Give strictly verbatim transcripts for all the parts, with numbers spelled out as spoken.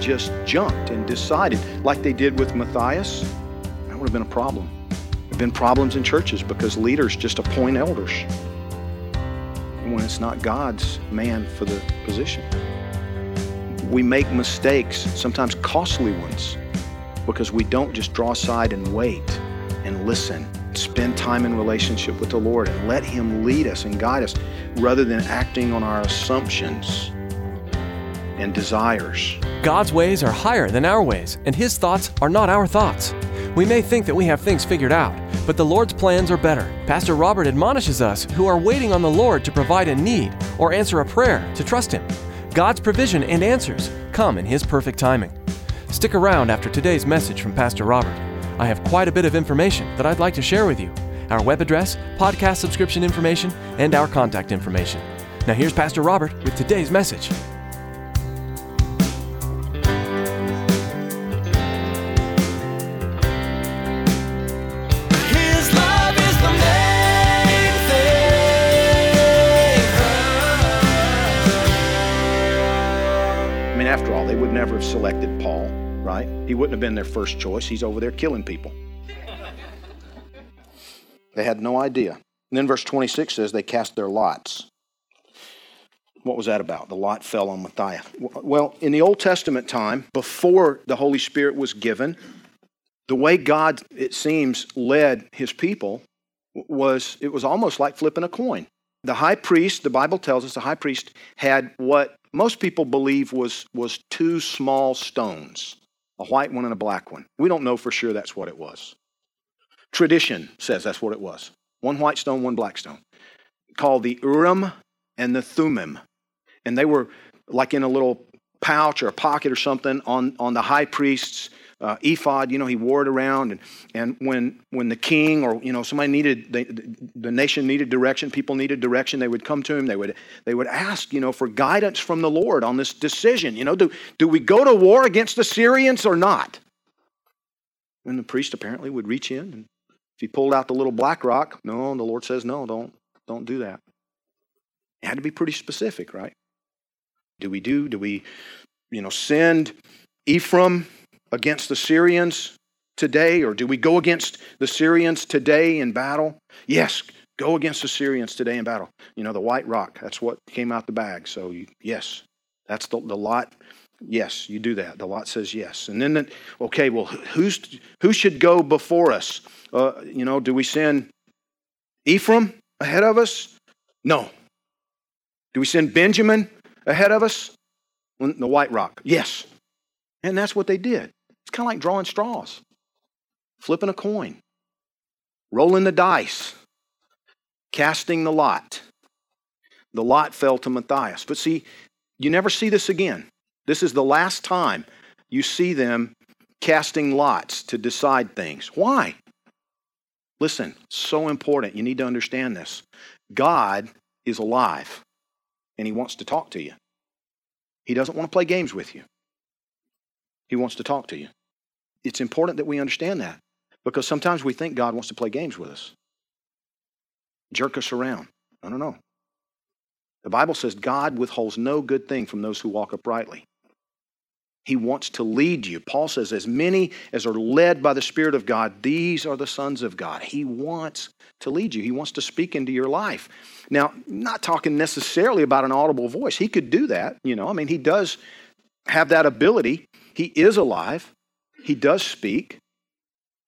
Just jumped and decided like they did with Matthias, that would have been a problem. There have been problems in churches because leaders just appoint elders when it's not God's man for the position. We make mistakes, sometimes costly ones, because we don't just draw aside and wait and listen, spend time in relationship with the Lord and let Him lead us and guide us rather than acting on our assumptions and desires. God's ways are higher than our ways, and His thoughts are not our thoughts. We may think that we have things figured out, but the Lord's plans are better. Pastor Robert admonishes us who are waiting on the Lord to provide a need or answer a prayer to trust Him. God's provision and answers come in His perfect timing. Stick around after today's message from Pastor Robert. I have quite a bit of information that I'd like to share with you: our web address, podcast subscription information, and our contact information. Now here's Pastor Robert with today's message. After all, they would never have selected Paul, right? He wouldn't have been their first choice. He's over there killing people. They had no idea. And then verse twenty-six says they cast their lots. What was that about? The lot fell on Matthias. Well, in the Old Testament time, before the Holy Spirit was given, the way God, it seems, led His people was, it was almost like flipping a coin. The high priest, the Bible tells us, the high priest had what most people believe was was two small stones, a white one and a black one. We don't know for sure that's what it was. Tradition says that's what it was. One white stone, one black stone, called the Urim and the Thummim. And they were like in a little pouch or a pocket or something on, on the high priest's uh, ephod. You know, he wore it around. And, and when when the king or, you know, somebody needed, they, the nation needed direction, people needed direction, they would come to him. They would they would ask, you know, for guidance from the Lord on this decision. You know, do, do we go to war against the Syrians or not? And the priest apparently would reach in. And if he pulled out the little black rock, no, the Lord says, no, don't, don't do that. It had to be pretty specific, right? Do we do? Do we, you know, send Ephraim against the Syrians today? Or do we go against the Syrians today in battle? Yes, go against the Syrians today in battle. You know, the white rock, that's what came out the bag. So, you, yes, that's the, the lot. Yes, you do that. The lot says yes. And then, the, okay, well, who's who should go before us? Uh, you know, do we send Ephraim ahead of us? No. Do we send Benjamin ahead of us? The white rock. Yes. And that's what they did. It's kind of like drawing straws, flipping a coin, rolling the dice, casting the lot. The lot fell to Matthias. But see, you never see this again. This is the last time you see them casting lots to decide things. Why? Listen, so important. You need to understand this. God is alive. And He wants to talk to you. He doesn't want to play games with you. He wants to talk to you. It's important that we understand that, because sometimes we think God wants to play games with us, jerk us around. I don't know. The Bible says God withholds no good thing from those who walk uprightly. He wants to lead you. Paul says, as many as are led by the Spirit of God, these are the sons of God. He wants to lead you. He wants to speak into your life. Now, not talking necessarily about an audible voice. He could do that, you know. I mean, He does have that ability. He is alive. He does speak.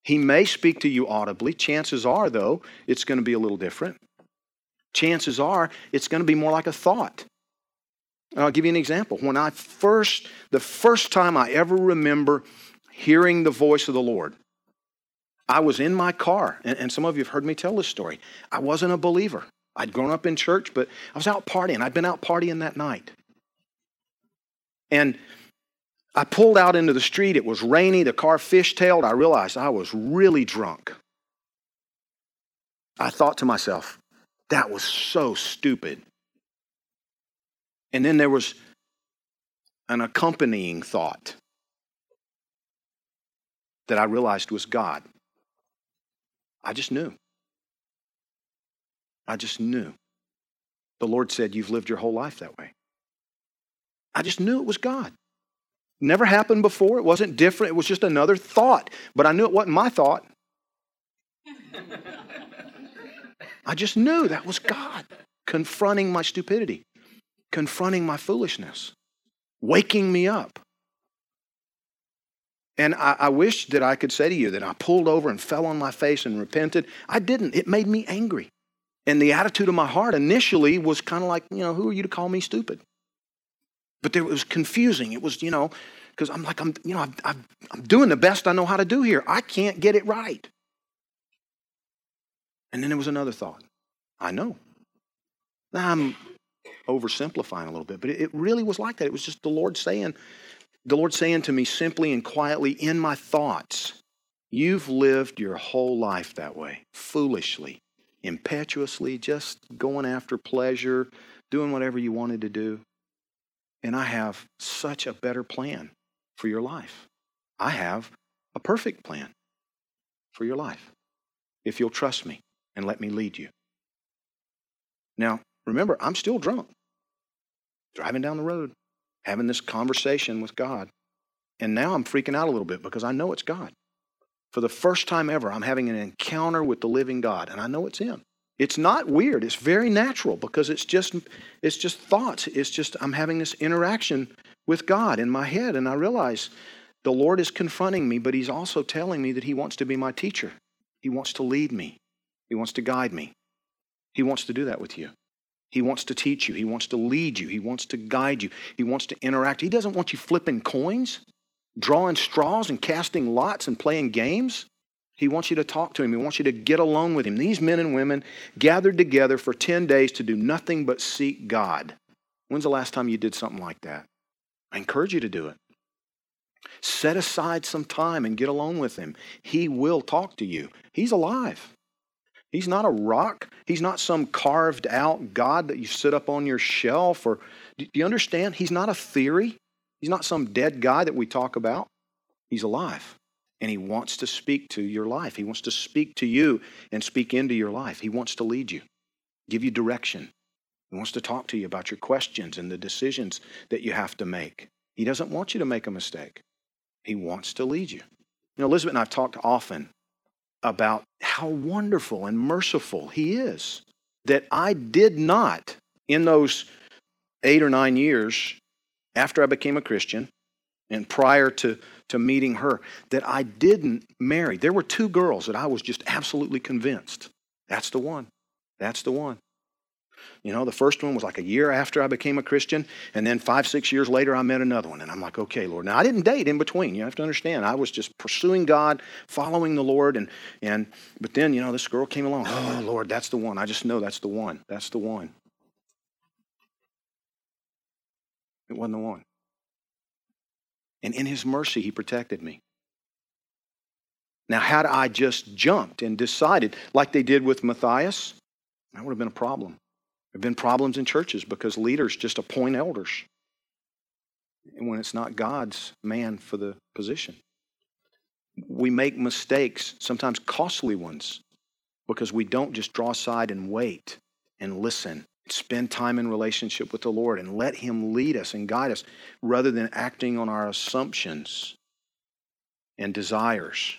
He may speak to you audibly. Chances are, though, it's going to be a little different. Chances are, it's going to be more like a thought. And I'll give you an example. When I first, the first time I ever remember hearing the voice of the Lord, I was in my car, and, and some of you have heard me tell this story. I wasn't a believer. I'd grown up in church, but I was out partying. I'd been out partying that night. And I pulled out into the street. It was rainy. The car fishtailed. I realized I was really drunk. I thought to myself, that was so stupid. And then there was an accompanying thought that I realized was God. I just knew. I just knew. The Lord said, you've lived your whole life that way. I just knew it was God. Never happened before. It wasn't different. It was just another thought. But I knew it wasn't my thought. I just knew that was God confronting my stupidity, confronting my foolishness, waking me up. And I, I wish that I could say to you that I pulled over and fell on my face and repented. I didn't. It made me angry. And the attitude of my heart initially was kind of like, you know, who are you to call me stupid? But there, it was confusing. It was, you know, because I'm like, I'm, you know, I'm, I'm, I'm doing the best I know how to do here. I can't get it right. And then there was another thought. I know. Now I'm oversimplifying a little bit, but it, it really was like that. It was just the Lord saying, the Lord saying to me simply and quietly in my thoughts, you've lived your whole life that way, foolishly, impetuously, just going after pleasure, doing whatever you wanted to do. And I have such a better plan for your life. I have a perfect plan for your life, if you'll trust me and let me lead you. Now, remember, I'm still drunk, driving down the road, having this conversation with God. And now I'm freaking out a little bit because I know it's God. For the first time ever, I'm having an encounter with the living God, and I know it's Him. It's not weird. It's very natural because it's just it's just thoughts. It's just I'm having this interaction with God in my head, and I realize the Lord is confronting me, but He's also telling me that He wants to be my teacher. He wants to lead me. He wants to guide me. He wants to do that with you. He wants to teach you. He wants to lead you. He wants to guide you. He wants to interact. He doesn't want you flipping coins, drawing straws and casting lots and playing games. He wants you to talk to Him. He wants you to get alone with Him. These men and women gathered together for ten days to do nothing but seek God. When's the last time you did something like that? I encourage you to do it. Set aside some time and get alone with Him. He will talk to you. He's alive. He's not a rock. He's not some carved out God that you sit up on your shelf. Or, do you understand? He's not a theory. He's not some dead guy that we talk about. He's alive. And He wants to speak to your life. He wants to speak to you and speak into your life. He wants to lead you, give you direction. He wants to talk to you about your questions and the decisions that you have to make. He doesn't want you to make a mistake. He wants to lead you. You know, Elizabeth and I have talked often about how wonderful and merciful He is, that I did not, in those eight or nine years after I became a Christian, and prior to, to meeting her, that I didn't marry. There were two girls that I was just absolutely convinced. That's the one. That's the one. You know, the first one was like a year after I became a Christian, and then five, six years later, I met another one. And I'm like, okay, Lord. Now, I didn't date in between. You have to understand. I was just pursuing God, following the Lord. and and But then, you know, this girl came along. Oh, Lord, that's the one. I just know that's the one. That's the one. It wasn't the one. And in His mercy, He protected me. Now, had I just jumped and decided, like they did with Matthias, that would have been a problem. There have been problems in churches because leaders just appoint elders. And when it's not God's man for the position. We make mistakes, sometimes costly ones, because we don't just draw aside and wait and listen. Spend time in relationship with the Lord and let Him lead us and guide us rather than acting on our assumptions and desires.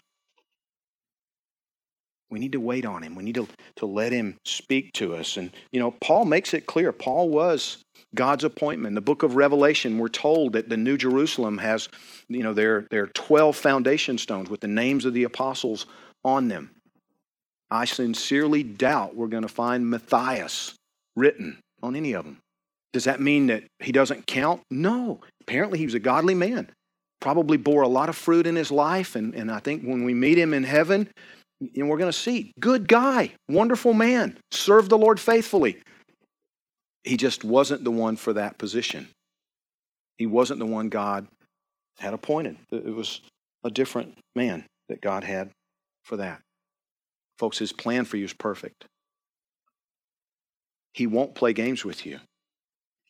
We need to wait on Him. We need to, to let Him speak to us. And, you know, Paul makes it clear. Paul was God's appointment. In the book of Revelation, we're told that the New Jerusalem has, you know, there, there are twelve foundation stones with the names of the apostles on them. I sincerely doubt we're going to find Matthias written on any of them. Does that mean that he doesn't count? No. Apparently he was a godly man. Probably bore a lot of fruit in his life. And, and I think when we meet him in heaven, you know, we're going to see, good guy, wonderful man, served the Lord faithfully. He just wasn't the one for that position. He wasn't the one God had appointed. It was a different man that God had for that. Folks, his plan for you is perfect. He won't play games with you.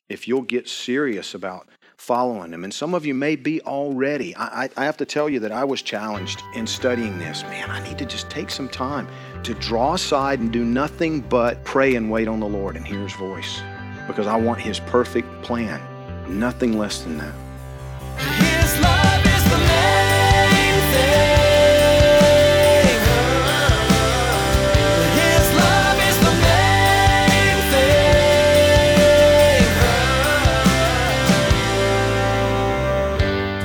If you'll get serious about following him, and some of you may be already. I, I, I have to tell you that I was challenged in studying this. Man, I need to just take some time to draw aside and do nothing but pray and wait on the Lord and hear his voice, because I want his perfect plan, nothing less than that. His love is the main thing. His love is the main thing.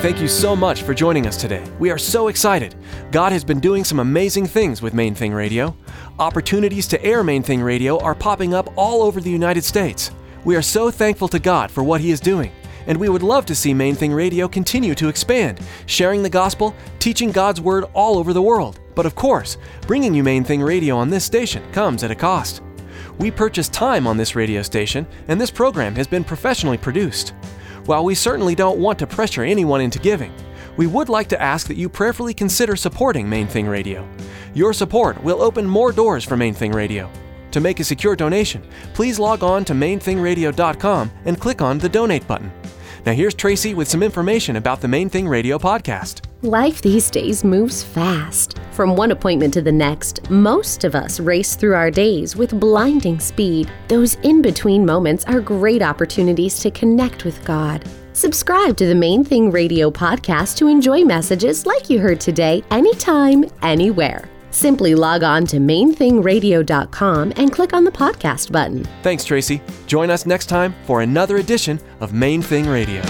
Thank you so much for joining us today. We are so excited. God has been doing some amazing things with Main Thing Radio. Opportunities to air Main Thing Radio are popping up all over the United States. We are so thankful to God for what he is doing. And we would love to see Main Thing Radio continue to expand, sharing the gospel, teaching God's word all over the world. But of course, bringing you Main Thing Radio on this station comes at a cost. We purchased time on this radio station, and this program has been professionally produced. While we certainly don't want to pressure anyone into giving, we would like to ask that you prayerfully consider supporting Main Thing Radio. Your support will open more doors for Main Thing Radio. To make a secure donation, please log on to Main Thing Radio dot com and click on the Donate button. Now here's Tracy with some information about the Main Thing Radio podcast. Life these days moves fast. From one appointment to the next, most of us race through our days with blinding speed. Those in-between moments are great opportunities to connect with God. Subscribe to the Main Thing Radio podcast to enjoy messages like you heard today, anytime, anywhere. Simply log on to Main Thing Radio dot com and click on the podcast button. Thanks, Tracy. Join us next time for another edition of Main Thing Radio.